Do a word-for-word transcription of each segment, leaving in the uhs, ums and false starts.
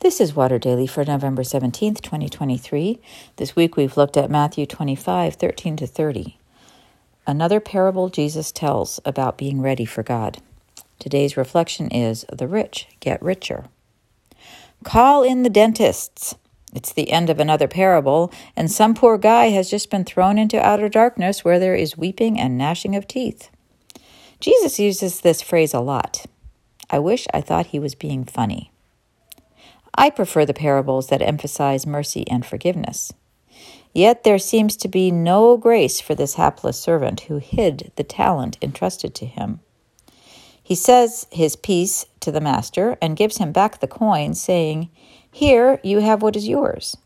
This is Water Daily for November seventeenth, twenty twenty-three. This week we've looked at Matthew twenty-five, thirteen to thirty. Another parable Jesus tells about being ready for God. Today's reflection is, the rich get richer. Call in the dentists. It's the end of another parable, and some poor guy has just been thrown into outer darkness where there is weeping and gnashing of teeth. Jesus uses this phrase a lot. I wish I thought he was being funny. I prefer the parables that emphasize mercy and forgiveness. Yet there seems to be no grace for this hapless servant who hid the talent entrusted to him. He says his piece to the master and gives him back the coin, saying, "Here you have what is yours."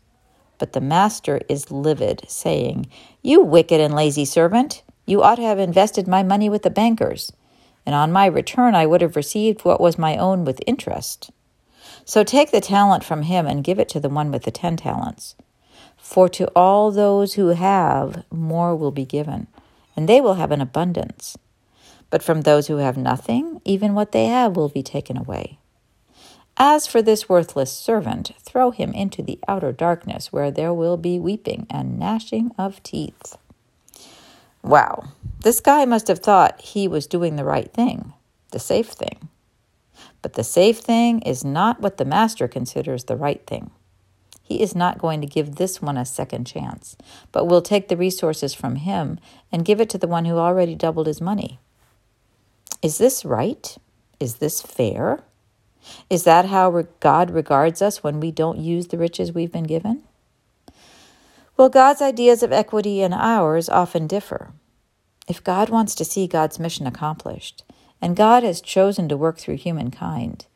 But the master is livid, saying, "You wicked and lazy servant, you ought to have invested my money with the bankers, and on my return I would have received what was my own with interest. So take the talent from him and give it to the one with the ten talents. For to all those who have, more will be given, and they will have an abundance. But from those who have nothing, even what they have will be taken away. As for this worthless servant, throw him into the outer darkness where there will be weeping and gnashing of teeth." Wow, this guy must have thought he was doing the right thing, the safe thing. But the safe thing is not what the master considers the right thing. He is not going to give this one a second chance, but will take the resources from him and give it to the one who already doubled his money. Is this right? Is this fair? Is that how God regards us when we don't use the riches we've been given? Well, God's ideas of equity and ours often differ. If God wants to see God's mission accomplished, and God has chosen to work through humankind,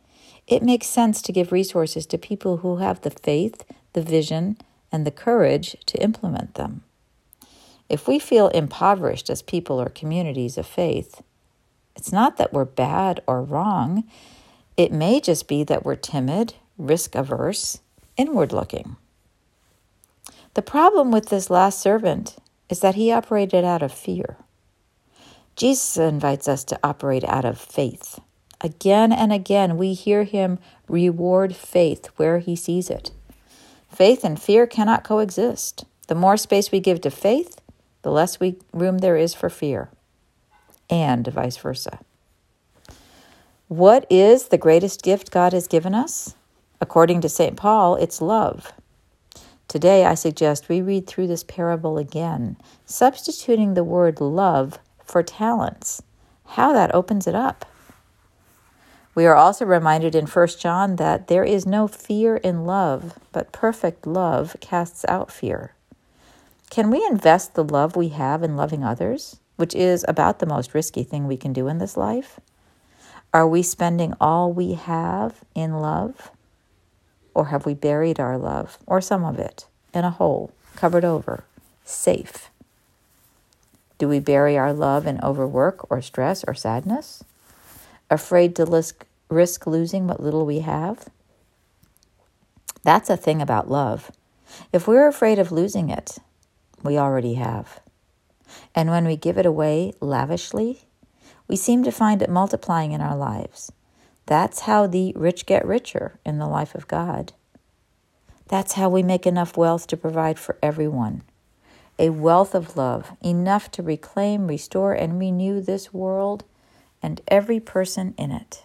it makes sense to give resources to people who have the faith, the vision, and the courage to implement them. If we feel impoverished as people or communities of faith, it's not that we're bad or wrong. It may just be that we're timid, risk-averse, inward-looking. The problem with this last servant is that he operated out of fear. Jesus invites us to operate out of faith. Again and again, we hear him reward faith where he sees it. Faith and fear cannot coexist. The more space we give to faith, the less we, room there is for fear, and vice versa. What is the greatest gift God has given us? According to Saint Paul, it's love. Today, I suggest we read through this parable again, substituting the word love for talents. How that opens it up. We are also reminded in First John that there is no fear in love, but perfect love casts out fear. Can we invest the love we have in loving others, which is about the most risky thing we can do in this life? Are we spending all we have in love? Or have we buried our love, or some of it, in a hole, covered over, safe? Do we bury our love in overwork or stress or sadness, afraid to risk losing what little we have? That's a thing about love. If we're afraid of losing it, we already have. And when we give it away lavishly, we seem to find it multiplying in our lives. That's how the rich get richer in the life of God. That's how we make enough wealth to provide for everyone. A wealth of love, enough to reclaim, restore, and renew this world and every person in it.